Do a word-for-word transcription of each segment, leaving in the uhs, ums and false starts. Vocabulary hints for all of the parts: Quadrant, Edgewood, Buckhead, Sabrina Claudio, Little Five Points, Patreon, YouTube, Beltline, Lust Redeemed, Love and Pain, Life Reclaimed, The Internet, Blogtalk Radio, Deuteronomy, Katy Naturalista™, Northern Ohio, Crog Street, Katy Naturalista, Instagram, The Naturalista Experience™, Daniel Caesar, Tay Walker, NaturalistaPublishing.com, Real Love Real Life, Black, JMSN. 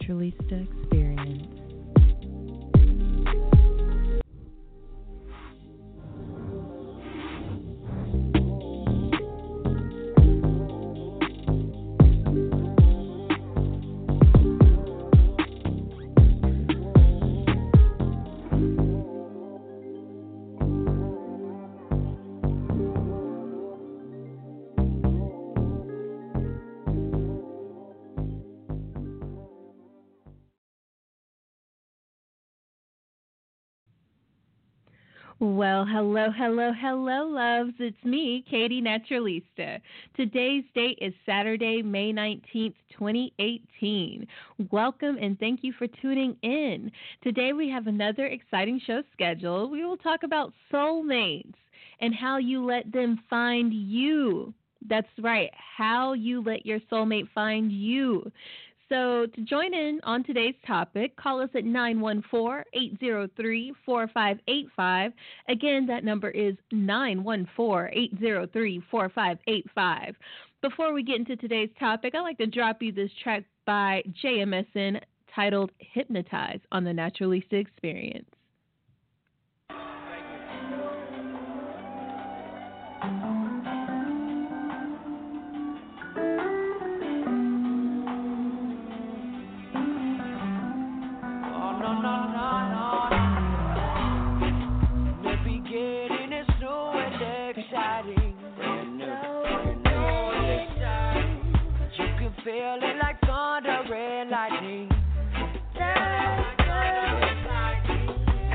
Naturalista Experience. Well, hello, hello, hello, loves. It's me, Katy Naturalista. Today's date is Saturday, May nineteenth, twenty eighteen. Welcome and thank you for tuning in. Today we have another exciting show scheduled. We will talk about soulmates and how you let them find you. That's right, how you let your soulmate find you. So to join in on today's topic, call us at nine one four, eight zero three, four five eight five. Again, that number is nine one four, eight zero three, four five eight five. Before we get into today's topic, I'd like to drop you this track by J M S N titled Hypnotize on the Naturalista Experience. Feeling like thunder and lightning. Thunder and lightning.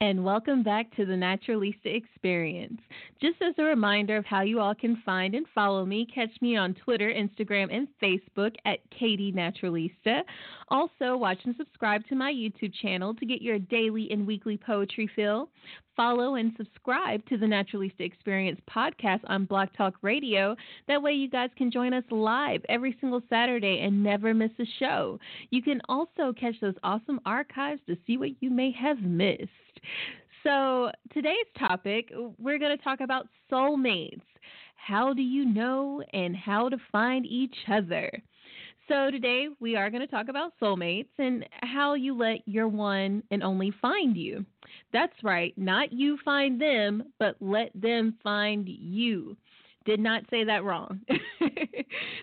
and welcome back to the Naturalista Experience. Just as a reminder of how you all can find and follow me, catch me on Twitter, Instagram, and Facebook at Katy Naturalista. Also, watch and subscribe to my YouTube channel to get your daily and weekly poetry fill. Follow and subscribe to the Naturalista Experience podcast on Blogtalk Radio. That way you guys can join us live every single Saturday and never miss a show. You can also catch those awesome archives to see what you may have missed. So today's topic, we're going to talk about soulmates. How do you know and how to find each other? So today we are going to talk about soulmates and how you let your one and only find you. That's right, not you find them, but let them find you. Did not say that wrong.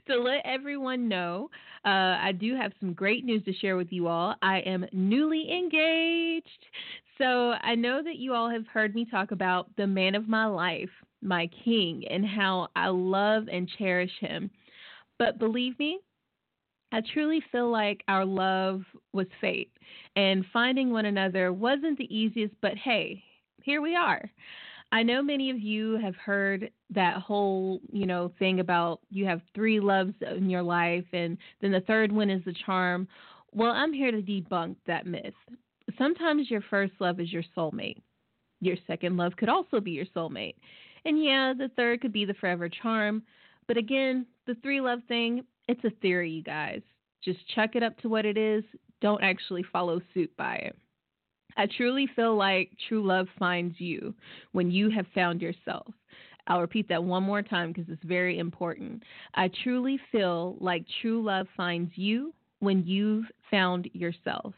To let everyone know, uh, I do have some great news to share with you all. I am newly engaged. So I know that you all have heard me talk about the man of my life, my king, and how I love and cherish him. But believe me, I truly feel like our love was fate, and finding one another wasn't the easiest, but hey, here we are. I know many of you have heard that whole, you know, thing about you have three loves in your life, and then the third one is the charm. Well, I'm here to debunk that myth. Sometimes your first love is your soulmate. Your second love could also be your soulmate. And yeah, the third could be the forever charm. But again, the three love thing, it's a theory, you guys. Just chuck it up to what it is. Don't actually follow suit by it. I truly feel like true love finds you when you have found yourself. I'll repeat that one more time because it's very important. I truly feel like true love finds you when you've found yourself.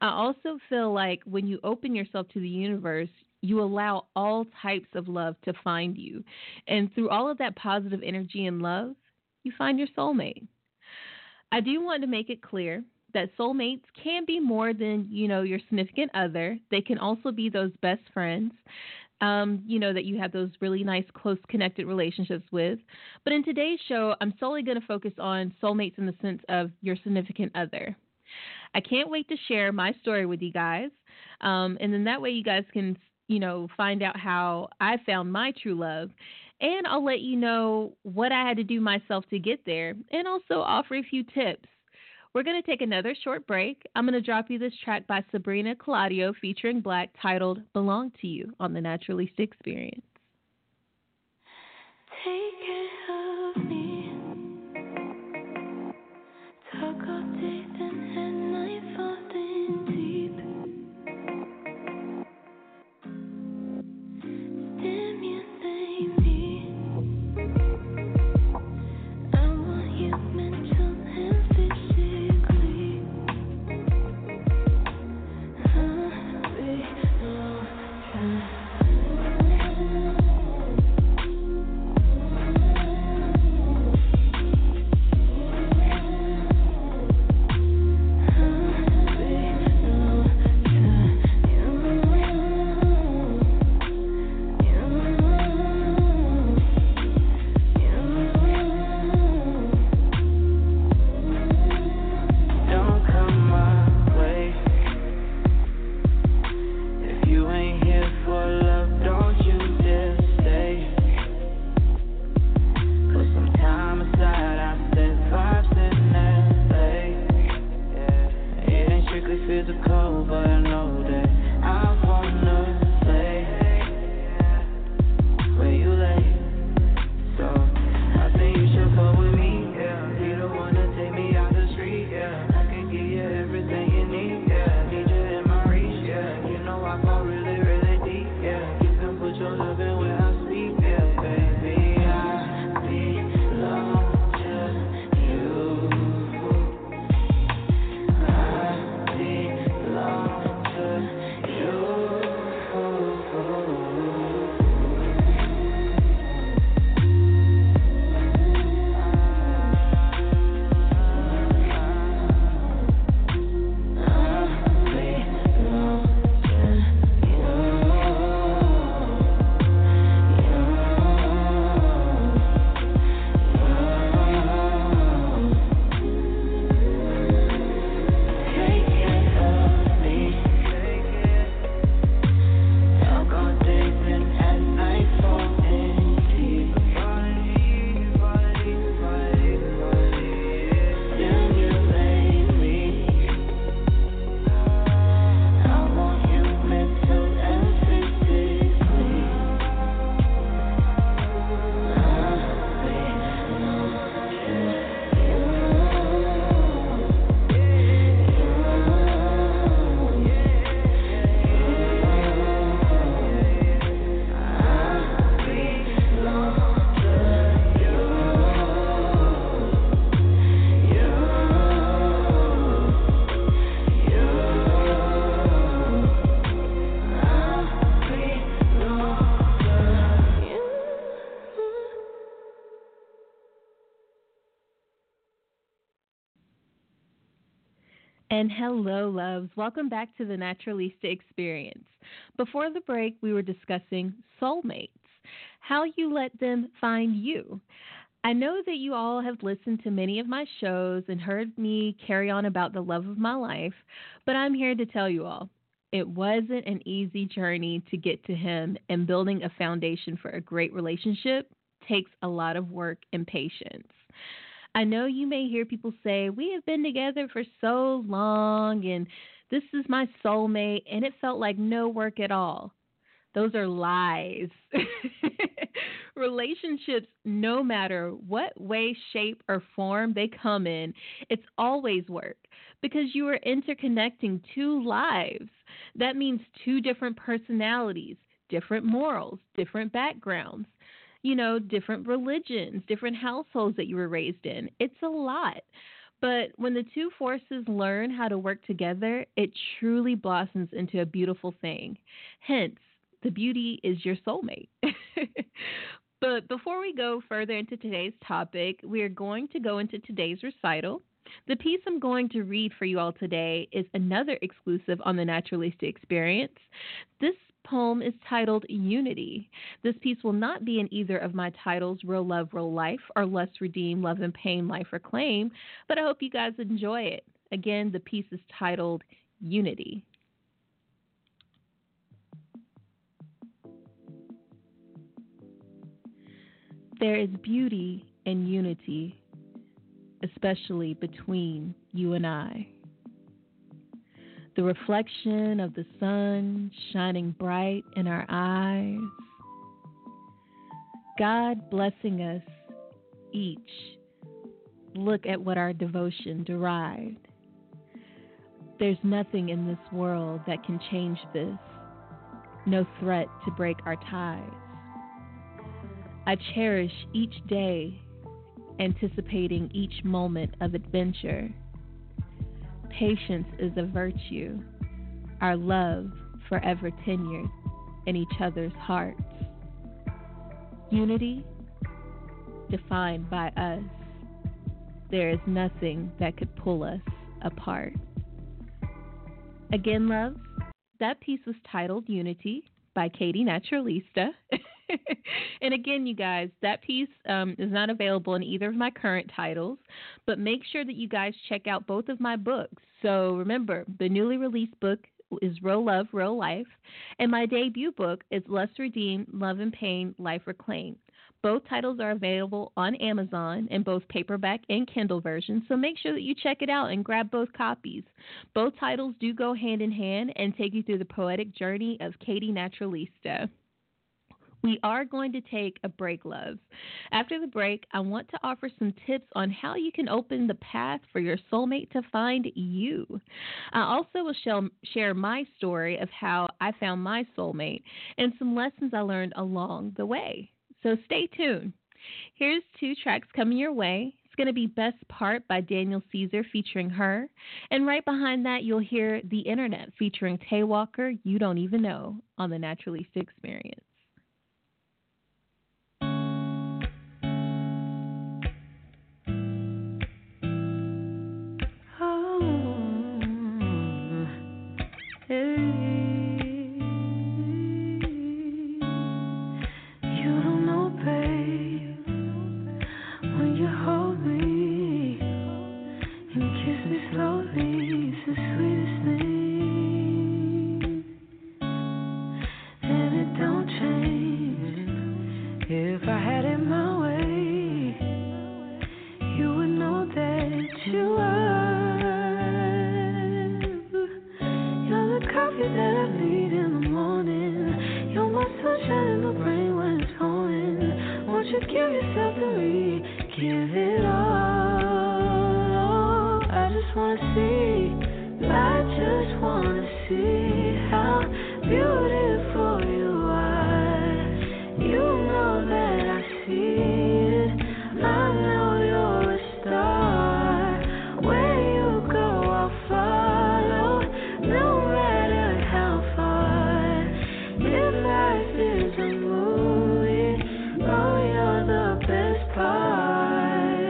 I also feel like when you open yourself to the universe, you allow all types of love to find you. And through all of that positive energy and love, you find your soulmate. I do want to make it clear that soulmates can be more than, you know, your significant other. They can also be those best friends, um, you know, that you have those really nice, close, connected relationships with. But in today's show, I'm solely going to focus on soulmates in the sense of your significant other. I can't wait to share my story with you guys. Um, and then that way you guys can, you know, find out how I found my true love. And I'll let you know what I had to do myself to get there and also offer a few tips. We're going to take another short break. I'm going to drop you this track by Sabrina Claudio featuring Black titled Belong to You on the Naturalista Experience. Take care of me. Thank you. And hello, loves. Welcome back to the Naturalista Experience. Before the break, we were discussing soulmates, how you let them find you. I know that you all have listened to many of my shows and heard me carry on about the love of my life, but I'm here to tell you all, it wasn't an easy journey to get to him, and building a foundation for a great relationship takes a lot of work and patience. I know you may hear people say, we have been together for so long, and this is my soulmate, and it felt like no work at all. Those are lies. Relationships, no matter what way, shape, or form they come in, it's always work because you are interconnecting two lives. That means two different personalities, different morals, different backgrounds, you know, different religions, different households that you were raised in. It's a lot. But when the two forces learn how to work together, it truly blossoms into a beautiful thing. Hence, the beauty is your soulmate. But before we go further into today's topic, we are going to go into today's recital. The piece I'm going to read for you all today is another exclusive on the Naturalista Experience. This poem is titled Unity. This piece will not be in either of my titles, Real Love, Real Life, or Lust Redeemed, Love and Pain, Life Reclaimed, but I hope you guys enjoy it. Again, the piece is titled Unity. There is beauty in unity, especially between you and I. The reflection of the sun shining bright in our eyes, God blessing us each. Look at what our devotion derived. There's nothing in this world that can change this, no threat to break our ties. I cherish each day, anticipating each moment of adventure. Patience is a virtue, our love forever tenured in each other's hearts. Unity defined by us. There is nothing that could pull us apart. Again, loves, that piece was titled Unity by Katy Naturalista. And again, you guys, that piece um, is not available in either of my current titles, but make sure that you guys check out both of my books. So remember, the newly released book is Real Love, Real Life, and my debut book is Lust Redeemed, Love and Pain, Life Reclaimed. Both titles are available on Amazon in both paperback and Kindle versions, so make sure that you check it out and grab both copies. Both titles do go hand in hand and take you through the poetic journey of Katy Naturalista. We are going to take a break, loves. After the break, I want to offer some tips on how you can open the path for your soulmate to find you. I also will share my story of how I found my soulmate and some lessons I learned along the way. So stay tuned. Here's two tracks coming your way. It's going to be Best Part by Daniel Caesar featuring Her. And right behind that, you'll hear The Internet featuring Tay Walker, You Don't Even Know, on the Naturalista Experience. Life is a movie, oh, you're the best part.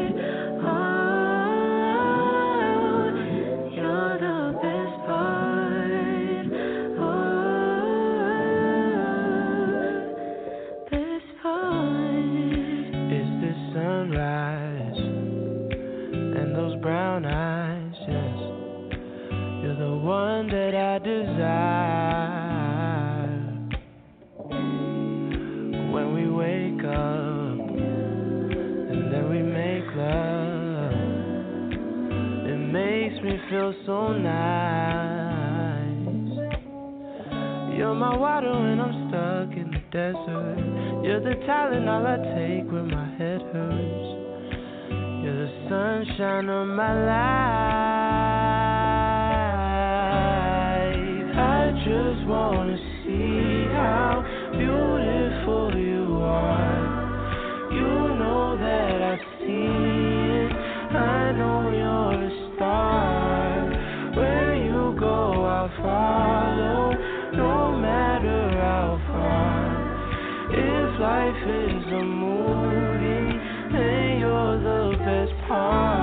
You're my water when I'm stuck in the desert. You're the talent all I take when my head hurts. You're the sunshine of my life. I just wanna see how beautiful you are. You know that I see it. I know you're a star. Where you go, I'll follow, no matter how far. If life is a movie, then you're the best part.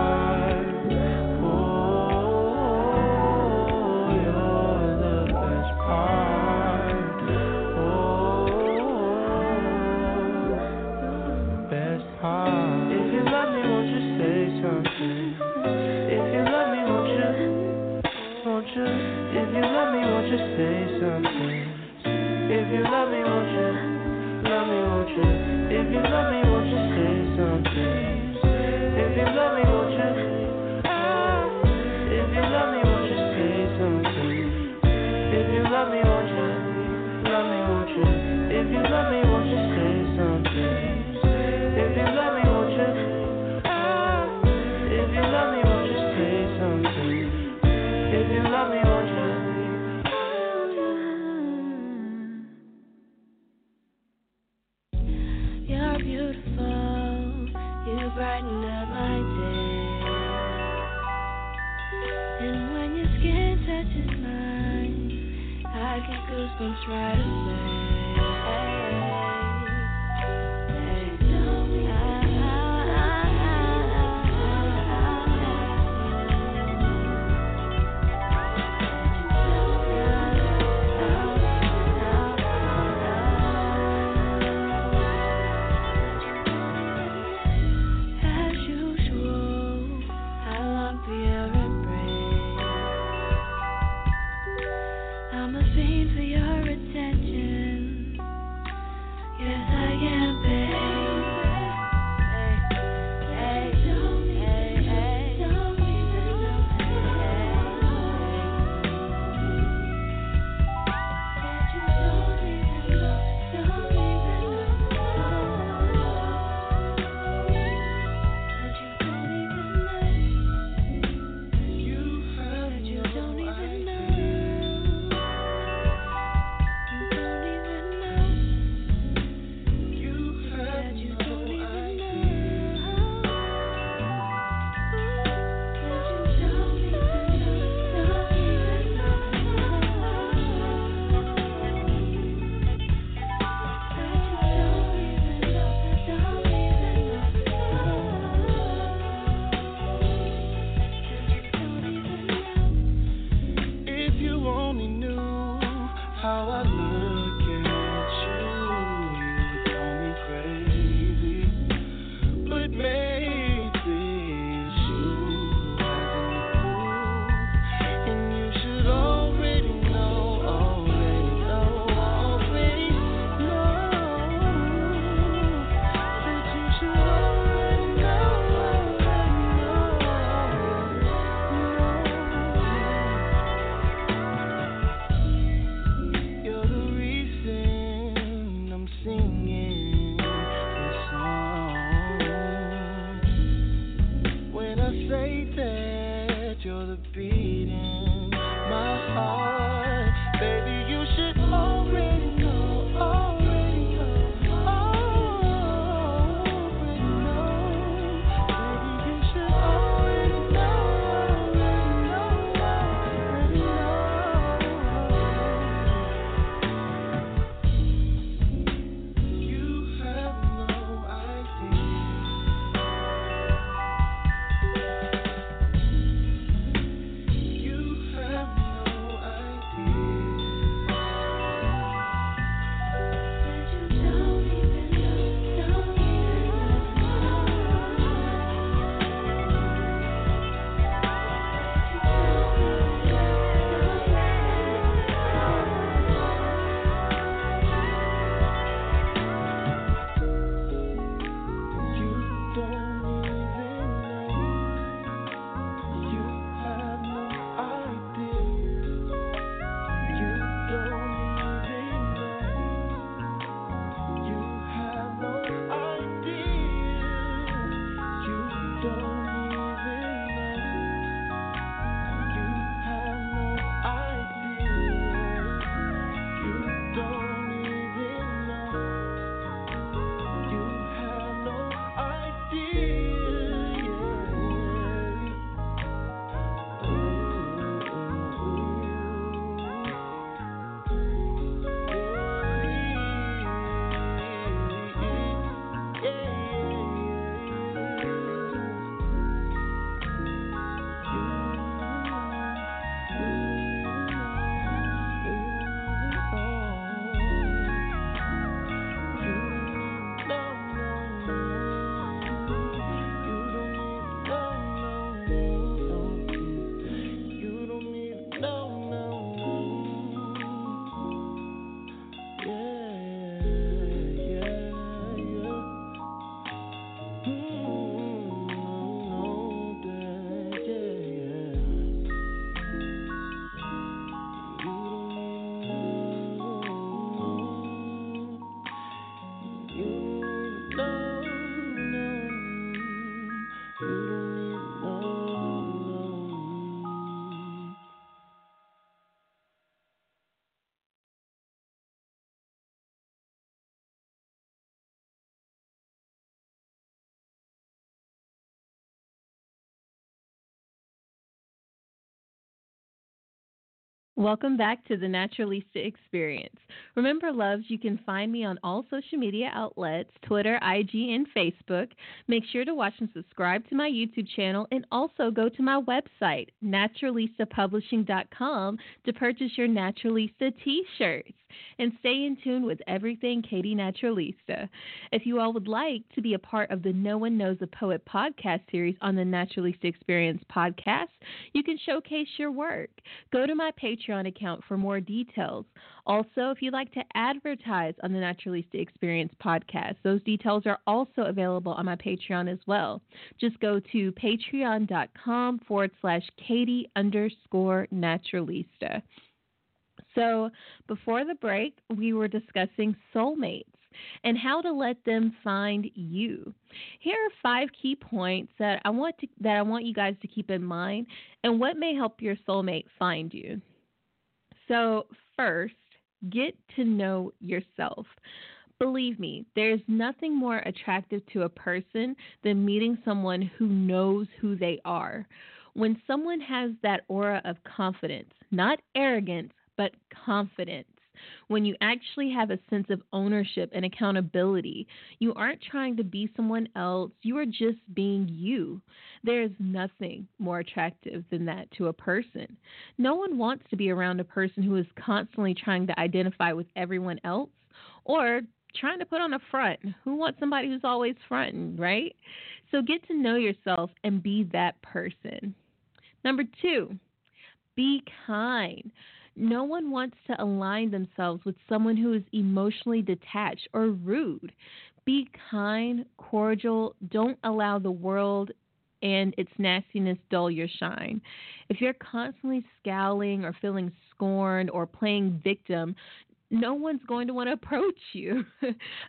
If you love me, won't you say something? If you love me, won't you? Love me, won't you? If you love me, won't you say something? If you love me, won't you? If you love me, won't you say something? If you love me, won't you? Love me, won't you? If you love me, won't you say something? If you love me, won't you? If you love me, won't you say something? If you love me, won't you? You're beautiful, you brighten up my day. And when your skin touches mine, I get goosebumps right away. Welcome back to the Naturalista Experience. Remember, loves, you can find me on all social media outlets, Twitter, I G, and Facebook. Make sure to watch and subscribe to my YouTube channel, and also go to my website, Naturalista Publishing dot com, to purchase your Naturalista t-shirts. And stay in tune with everything Katy Naturalista. If you all would like to be a part of the No One Knows a Poet podcast series on the Naturalista Experience podcast, you can showcase your work. Go to my Patreon account for more details. Also, if you'd like to advertise on the Naturalista Experience podcast, those details are also available on my Patreon as well. Just go to patreon.com forward slash Katy underscore Naturalista. So before the break, we were discussing soulmates and how to let them find you. Here are five key points that I want to, that I want you guys to keep in mind and what may help your soulmate find you. So first, get to know yourself. Believe me, there's nothing more attractive to a person than meeting someone who knows who they are. When someone has that aura of confidence, not arrogance, but confidence. When you actually have a sense of ownership and accountability, you aren't trying to be someone else. You are just being you. There is nothing more attractive than that to a person. No one wants to be around a person who is constantly trying to identify with everyone else or trying to put on a front. Who wants somebody who's always fronting, right? So get to know yourself and be that person. Number two, be kind. No one wants to align themselves with someone who is emotionally detached or rude. Be kind, cordial. Don't allow the world and its nastiness dull your shine. If you're constantly scowling or feeling scorned or playing victim, no one's going to want to approach you.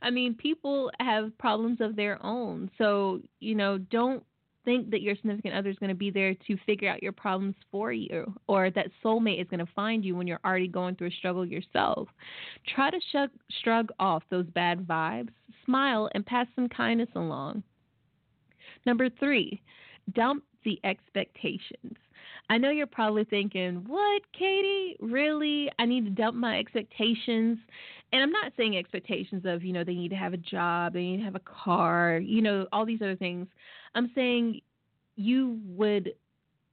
I mean, people have problems of their own. So, you know, don't think that your significant other is going to be there to figure out your problems for you, or that soulmate is going to find you when you're already going through a struggle yourself. Try to shrug, shrug off those bad vibes, smile, and pass some kindness along. Number three, dump the expectations. I know you're probably thinking, what, Katy? Really? I need to dump my expectations? And I'm not saying expectations of, you know, they need to have a job, they need to have a car, you know, all these other things. I'm saying you would,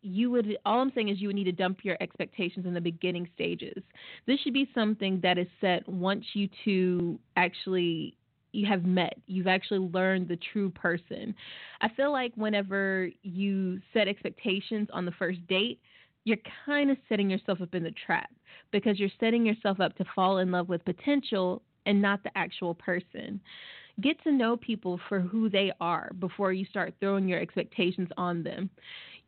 you would, all I'm saying is you would need to dump your expectations in the beginning stages. This should be something that is set once you two actually, you have met, you've actually learned the true person. I feel like whenever you set expectations on the first date, you're kind of setting yourself up in the trap because you're setting yourself up to fall in love with potential and not the actual person. Get to know people for who they are before you start throwing your expectations on them.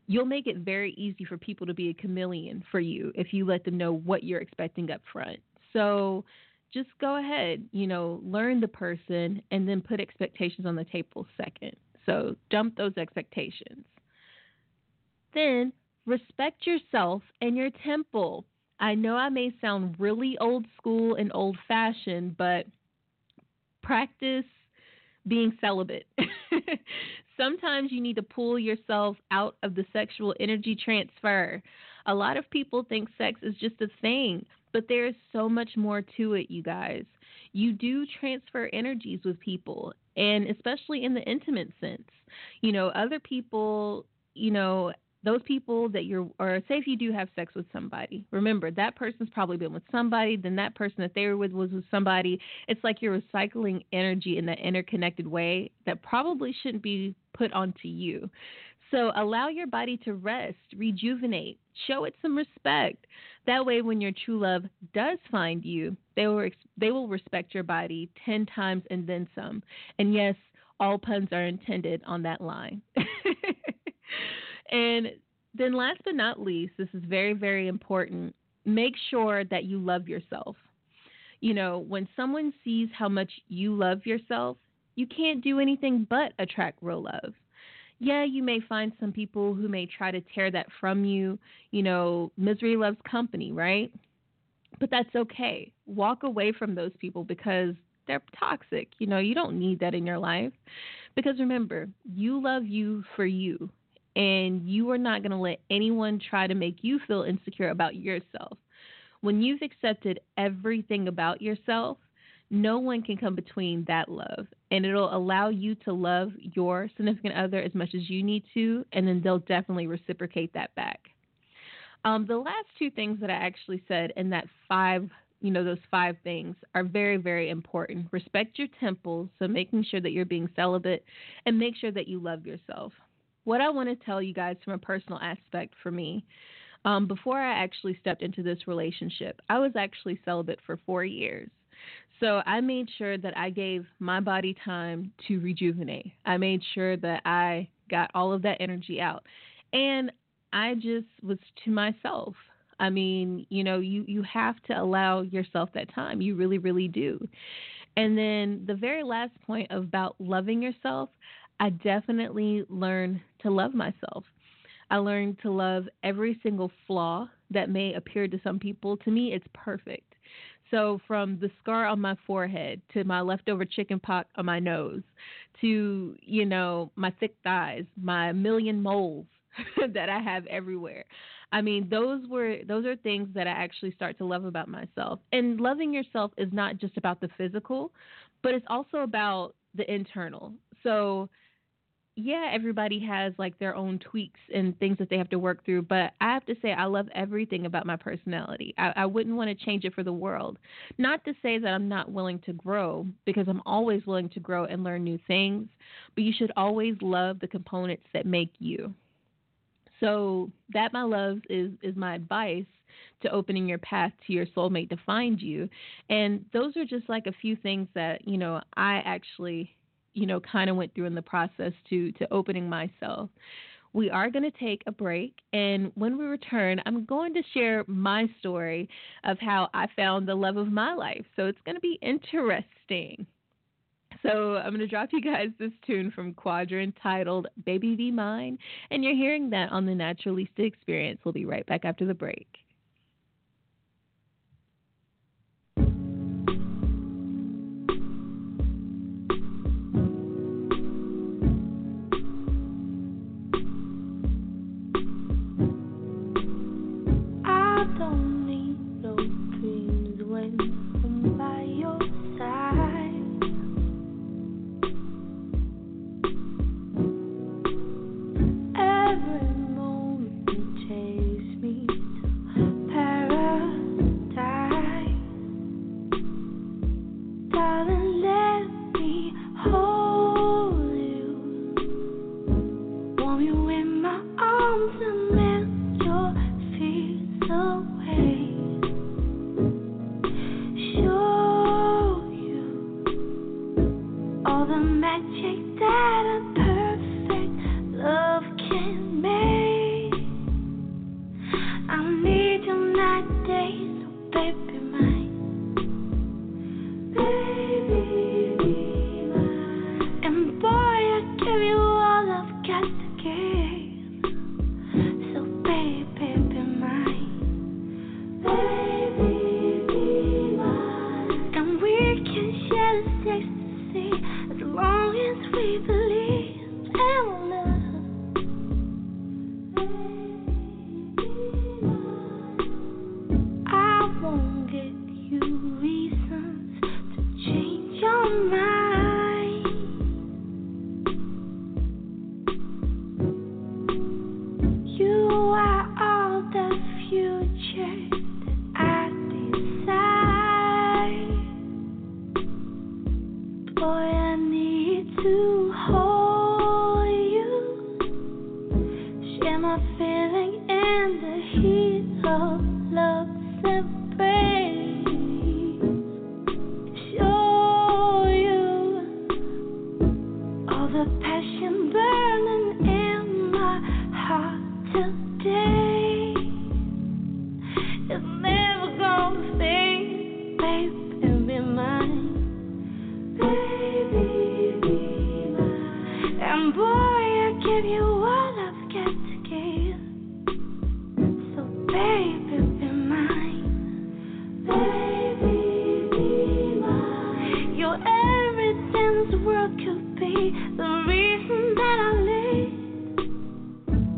You'll make it very easy for people to be a chameleon for you if you let them know what you're expecting up front. So just go ahead, you know, learn the person and then put expectations on the table second. So dump those expectations. Then respect yourself and your temple. I know I may sound really old school and old fashioned, but practice being celibate. Sometimes you need to pull yourself out of the sexual energy transfer. A lot of people think sex is just a thing, but there is so much more to it, you guys. You do transfer energies with people, and especially in the intimate sense. You know, other people, you know, those people that you're, or say if you do have sex with somebody, remember that person's probably been with somebody, then that person that they were with was with somebody. It's like you're recycling energy in that interconnected way that probably shouldn't be put onto you. So allow your body to rest, rejuvenate, show it some respect. That way, when your true love does find you, they will, they will respect your body ten times and then some. And yes, all puns are intended on that line. And then last but not least, this is very, very important. Make sure that you love yourself. You know, when someone sees how much you love yourself, you can't do anything but attract real love. Yeah, you may find some people who may try to tear that from you. You know, misery loves company, right? But that's okay. Walk away from those people because they're toxic. You know, you don't need that in your life. Because remember, you love you for you. And you are not going to let anyone try to make you feel insecure about yourself. When you've accepted everything about yourself, no one can come between that love, and it'll allow you to love your significant other as much as you need to, and then they'll definitely reciprocate that back. Um, the last two things that I actually said in that five, you know, those five things are very, very important. Respect your temples, so making sure that you're being celibate, and make sure that you love yourself. What I want to tell you guys from a personal aspect for me, um, before I actually stepped into this relationship, I was actually celibate for four years. So I made sure that I gave my body time to rejuvenate. I made sure that I got all of that energy out. And I just was to myself. I mean, you know, you, you have to allow yourself that time. You really, really do. And then the very last point about loving yourself, I definitely learned to love myself. I learned to love every single flaw that may appear to some people. To me, it's perfect. So from the scar on my forehead to my leftover chicken pox on my nose to, you know, my thick thighs, my million moles that I have everywhere. I mean, those were those are things that I actually start to love about myself. And loving yourself is not just about the physical, but it's also about the internal. So, yeah, everybody has like their own tweaks and things that they have to work through. But I have to say I love everything about my personality. I, I wouldn't want to change it for the world. Not to say that I'm not willing to grow, because I'm always willing to grow and learn new things. But you should always love the components that make you. So that, my loves, is, is my advice to opening your path to your soulmate to find you. And those are just like a few things that, you know, I actually, you know, kind of went through in the process to, to opening myself. We are going to take a break. And when we return, I'm going to share my story of how I found the love of my life. So it's going to be interesting. So I'm going to drop you guys this tune from Quadrant titled Baby Be Mine, and you're hearing that on the Naturalista Experience. We'll be right back after the break. I don't need no dreams when I'm by your side.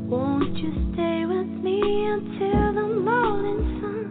Won't you stay with me until the morning sun?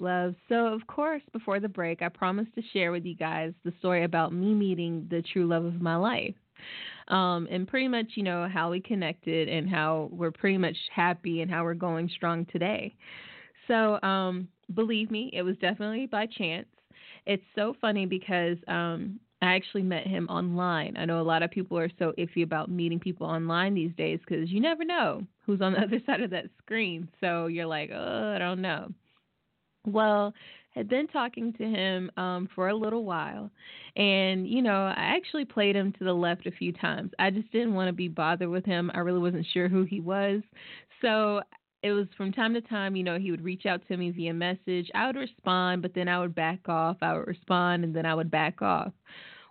Love. So, of course, before the break, I promised to share with you guys the story about me meeting the true love of my life, um, and pretty much, you know, how we connected and how we're pretty much happy and how we're going strong today. So, um, believe me, it was definitely by chance. It's so funny because um, I actually met him online. I know a lot of people are so iffy about meeting people online these days because you never know who's on the other side of that screen. So you're like, oh, I don't know. Well, had been talking to him um, for a little while, and, you know, I actually played him to the left a few times. I just didn't want to be bothered with him. I really wasn't sure who he was. So it was from time to time, you know, he would reach out to me via message. I would respond, but then I would back off. I would respond, and then I would back off.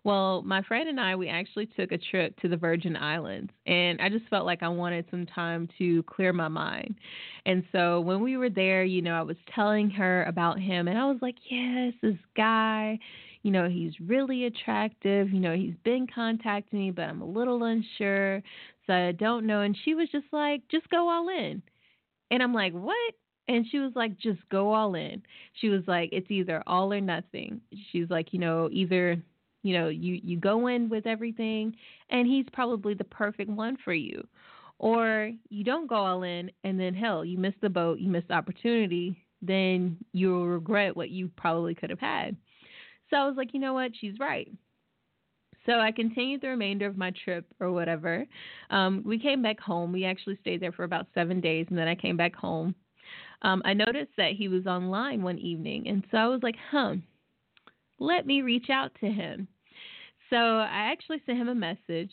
Well, my friend and I, we actually took a trip to the Virgin Islands, and I just felt like I wanted some time to clear my mind. And so when we were there, you know, I was telling her about him, and I was like, yes, this guy, you know, he's really attractive. You know, he's been contacting me, but I'm a little unsure, so I don't know. And she was just like, just go all in. And I'm like, what? And she was like, just go all in. She was like, it's either all or nothing. She's like, you know, either... You know, you, you go in with everything, and he's probably the perfect one for you. Or you don't go all in, and then, hell, you miss the boat, you miss the opportunity, then you'll regret what you probably could have had. So I was like, you know what? She's right. So I continued the remainder of my trip or whatever. Um, we came back home. We actually stayed there for about seven days, and then I came back home. Um, I noticed that he was online one evening, and so I was like, huh, let me reach out to him. So I actually sent him a message,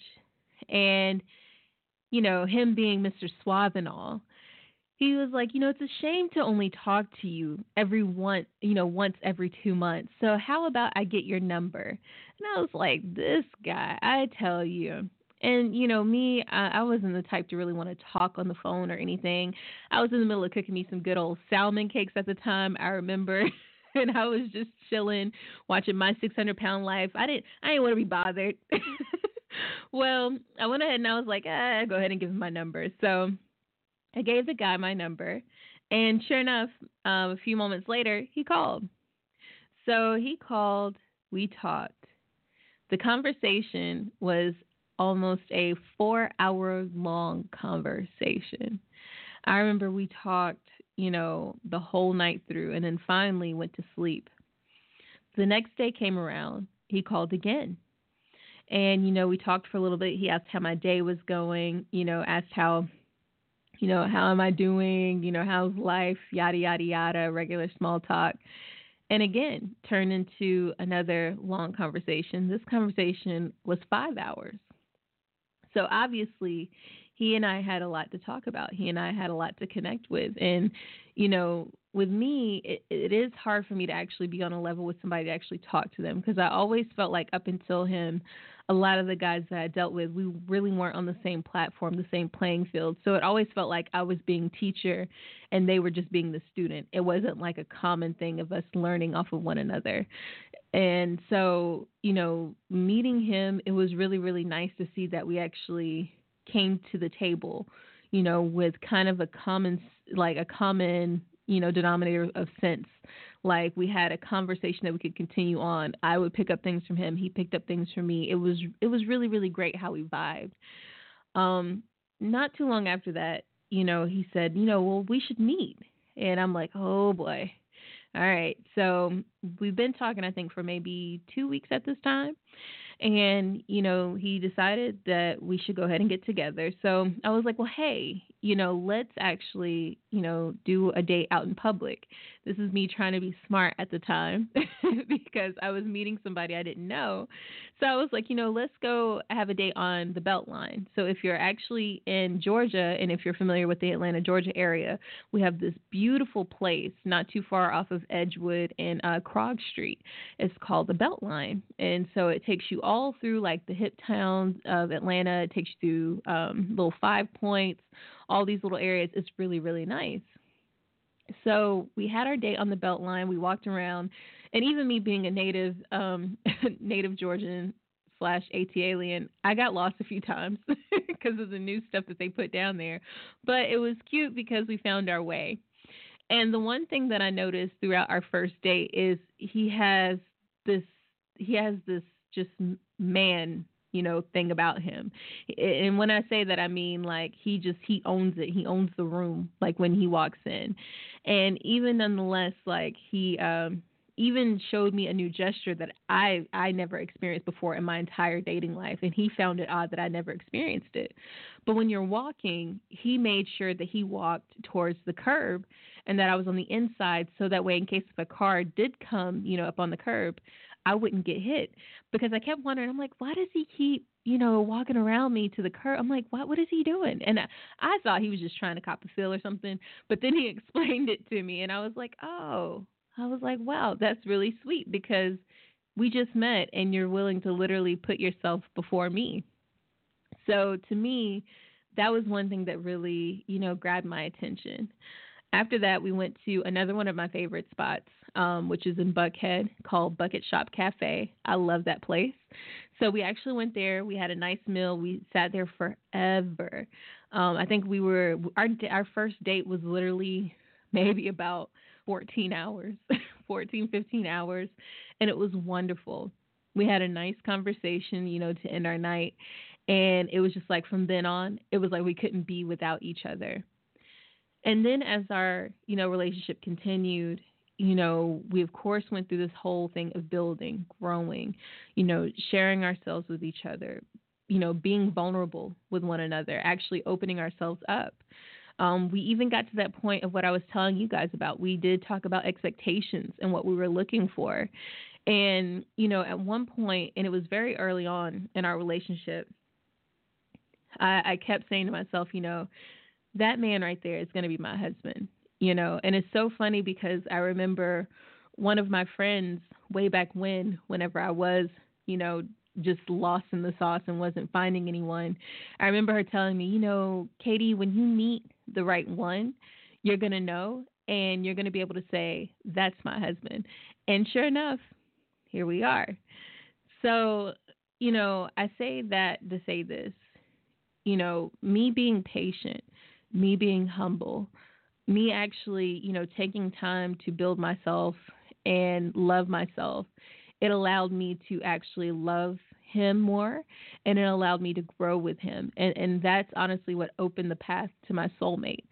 and, you know, him being Mister Suave and all, he was like, you know, it's a shame to only talk to you every once, you know, once every two months. So how about I get your number? And I was like, this guy, I tell you. And, you know, me, I, I wasn't the type to really want to talk on the phone or anything. I was in the middle of cooking me some good old salmon cakes at the time, I remember. And I was just chilling, watching My six hundred pound Life. I didn't, I didn't want to be bothered. Well, I went ahead and I was like, ah, go ahead and give him my number. So I gave the guy my number. And sure enough, um, a few moments later, he called. So he called. We talked. The conversation was almost a four-hour-long conversation. I remember we talked, you know, the whole night through, and then finally went to sleep. The next day came around, he called again. And, you know, we talked for a little bit. He asked how my day was going, you know, asked how, you know, how am I doing? You know, how's life? Yada, yada, yada, regular small talk. And again, turned into another long conversation. This conversation was five hours. So obviously, he and I had a lot to talk about. He and I had a lot to connect with. And, you know, with me, it, it is hard for me to actually be on a level with somebody to actually talk to them, because I always felt like up until him, a lot of the guys that I dealt with, we really weren't on the same platform, the same playing field. So it always felt like I was being teacher and they were just being the student. It wasn't like a common thing of us learning off of one another. And so, you know, meeting him, it was really, really nice to see that we actually came to the table, you know, with kind of a common, like a common, you know, denominator of sense. Like we had a conversation that we could continue on. I would pick up things from him. He picked up things from me. It was, it was really, really great how we vibed. Um, not too long after that, you know, he said, you know, well, we should meet. And I'm like, oh, boy. All right. So we've been talking, I think, for maybe two weeks at this time. And, you know, he decided that we should go ahead and get together. So I was like, well, hey, you know, let's actually, you know, do a date out in public. This is me trying to be smart at the time because I was meeting somebody I didn't know. So I was like, you know, let's go have a date on the Beltline. So if you're actually in Georgia and if you're familiar with the Atlanta, Georgia area, we have this beautiful place not too far off of Edgewood and uh, Crog Street. It's called the Beltline. And so it takes you all all through like the hip towns of Atlanta. It takes you through um, Little Five Points, all these little areas. It's really, really nice. So we had our date on the Beltline. We walked around, and even me being a native, um, native Georgian slash AT alien, I got lost a few times because of the new stuff that they put down there. But it was cute because we found our way. And the one thing that I noticed throughout our first date is he has this, he has this, just man, you know, thing about him. And when I say that, I mean, like, he just, he owns it. He owns the room, like, when he walks in. And even nonetheless, like, he um, even showed me a new gesture that I, I never experienced before in my entire dating life. And he found it odd that I never experienced it. But when you're walking, he made sure that he walked towards the curb and that I was on the inside. So that way, in case if a car did come, you know, up on the curb, I wouldn't get hit. Because I kept wondering, I'm like, why does he keep, you know, walking around me to the curb? I'm like, what, what is he doing? And I, I thought he was just trying to cop a feel or something, but then he explained it to me. And I was like, oh, I was like, wow, that's really sweet because we just met and you're willing to literally put yourself before me. So to me, that was one thing that really, you know, grabbed my attention. After that, we went to another one of my favorite spots, um, which is in Buckhead, called Bucket Shop Cafe. I love that place. So we actually went there. We had a nice meal. We sat there forever. Um, I think we were our our first date was literally maybe about fourteen hours, fourteen, fifteen hours, and it was wonderful. We had a nice conversation, you know, to end our night, and it was just like from then on, it was like we couldn't be without each other. And then as our, you know, relationship continued, you know, we, of course, went through this whole thing of building, growing, you know, sharing ourselves with each other, you know, being vulnerable with one another, actually opening ourselves up. Um, we even got to that point of what I was telling you guys about. We did talk about expectations and what we were looking for. And, you know, at one point, and it was very early on in our relationship, I, I kept saying to myself, you know, that man right there is going to be my husband, you know. And it's so funny because I remember one of my friends way back when, whenever I was, you know, just lost in the sauce and wasn't finding anyone. I remember her telling me, you know, Katy, when you meet the right one, you're going to know and you're going to be able to say, that's my husband. And sure enough, here we are. So, you know, I say that to say this, you know, me being patient, me being humble, me actually, you know, taking time to build myself and love myself, it allowed me to actually love him more, and it allowed me to grow with him. And, and that's honestly what opened the path to my soulmate.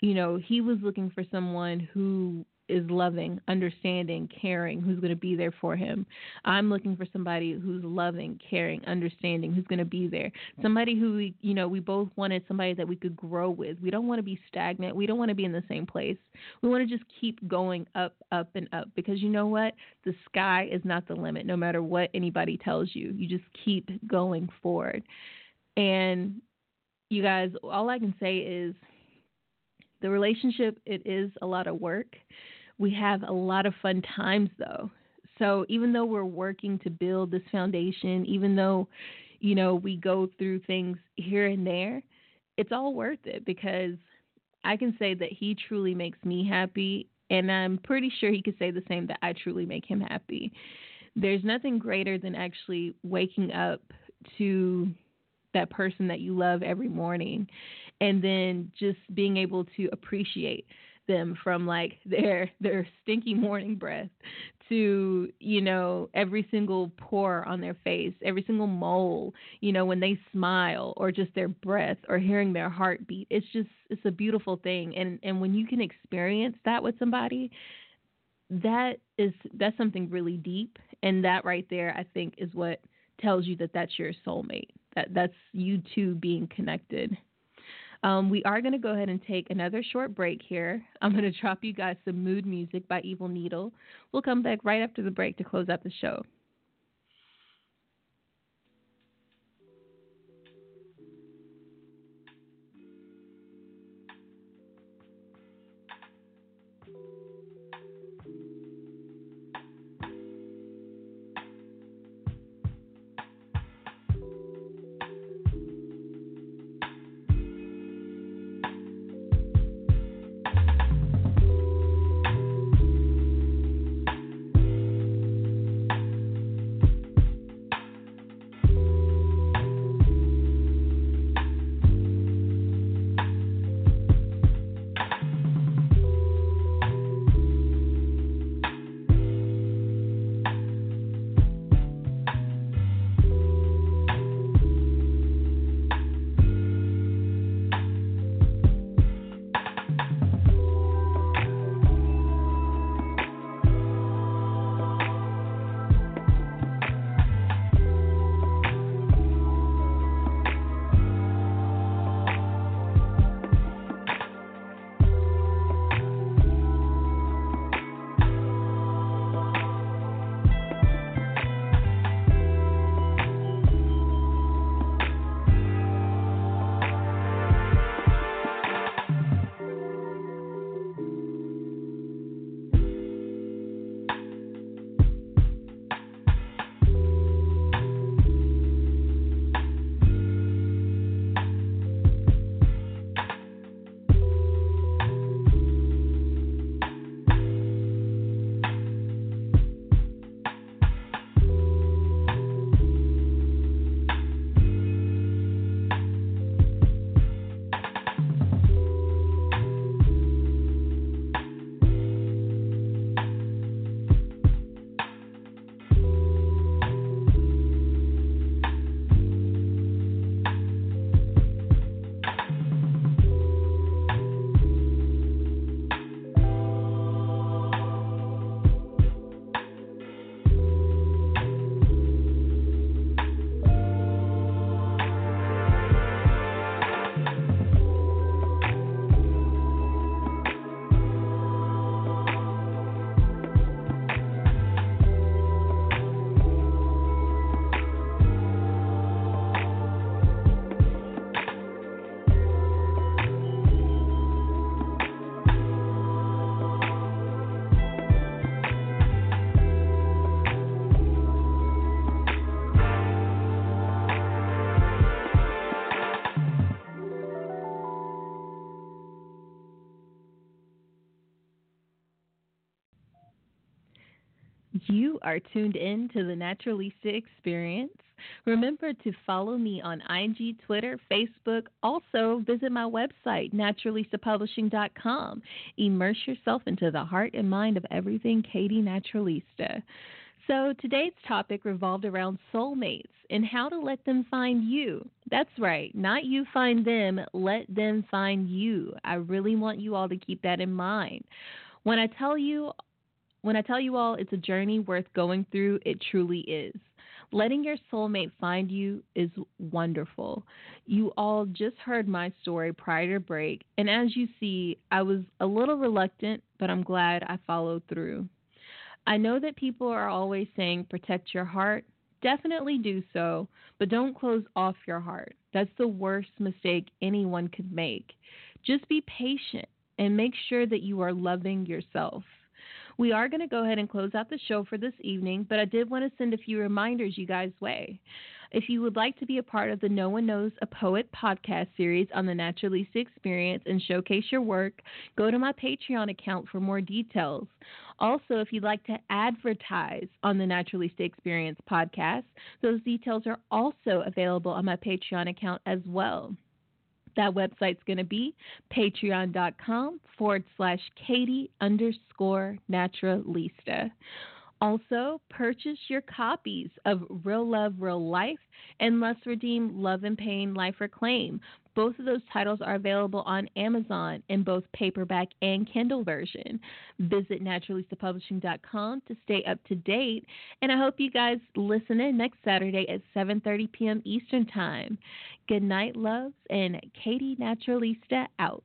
You know, he was looking for someone who is loving, understanding, caring, who's going to be there for him. I'm looking for somebody who's loving, caring, understanding, who's going to be there. Somebody who, we, you know, we both wanted somebody that we could grow with. We don't want to be stagnant. We don't want to be in the same place. We want to just keep going up, up, and up because you know what? The sky is not the limit, no matter what anybody tells you. You just keep going forward. And you guys, all I can say is the relationship, it is a lot of work. We have a lot of fun times, though. So even though we're working to build this foundation, even though, you know, we go through things here and there, it's all worth it because I can say that he truly makes me happy, and I'm pretty sure he could say the same, that I truly make him happy. There's nothing greater than actually waking up to that person that you love every morning and then just being able to appreciate them from like their their stinky morning breath to, you know, every single pore on their face, every single mole, you know, when they smile, or just their breath, or hearing their heartbeat. It's just, it's a beautiful thing. And, and when you can experience that with somebody, that is, that's something really deep. And that right there, I think, is what tells you that that's your soulmate, that that's you two being connected. Um, we are going to go ahead and take another short break here. I'm going to drop you guys some mood music by Evil Needle. We'll come back right after the break to close out the show. You are tuned in to the Naturalista Experience. Remember to follow me on I G, Twitter, Facebook. Also, visit my website, Naturalista Publishing dot com. Immerse yourself into the heart and mind of everything Katy Naturalista. So today's topic revolved around soulmates and how to let them find you. That's right. Not you find them. Let them find you. I really want you all to keep that in mind. When I tell you When I tell you all it's a journey worth going through, it truly is. Letting your soulmate find you is wonderful. You all just heard my story prior to break, and as you see, I was a little reluctant, but I'm glad I followed through. I know that people are always saying protect your heart. Definitely do so, but don't close off your heart. That's the worst mistake anyone could make. Just be patient and make sure that you are loving yourself. We are going to go ahead and close out the show for this evening, but I did want to send a few reminders you guys' way. If you would like to be a part of the No One Knows a Poet podcast series on the Naturalista Experience and showcase your work, go to my Patreon account for more details. Also, if you'd like to advertise on the Naturalista Experience podcast, those details are also available on my Patreon account as well. That website's going to be patreon.com forward slash Katy underscore Naturalista. Also, purchase your copies of Real Love, Real Life and Lust Redeemed, Love and Pain, Life Reclaimed. Both of those titles are available on Amazon in both paperback and Kindle version. Visit Naturalista Publishing dot com to stay up to date, and I hope you guys listen in next Saturday at seven thirty p.m. Eastern Time. Good night, loves, and Katy Naturalista out.